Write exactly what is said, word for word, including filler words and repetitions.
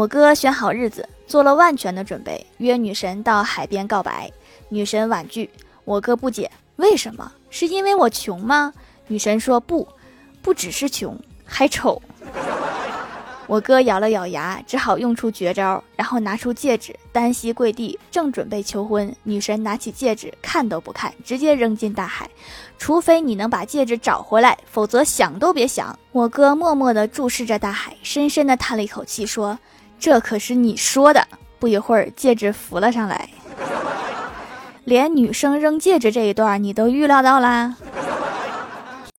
我哥选好日子，做了万全的准备，约女神到海边告白。女神婉拒，我哥不解，为什么？是因为我穷吗？女神说不，不只是穷，还丑。我哥咬了咬牙，只好用出绝招，然后拿出戒指，单膝跪地，正准备求婚，女神拿起戒指，看都不看，直接扔进大海。除非你能把戒指找回来，否则想都别想。我哥默默地注视着大海，深深地叹了一口气，说：这可是你说的。不一会儿，戒指浮了上来。连女生扔戒指这一段，你都预料到啦。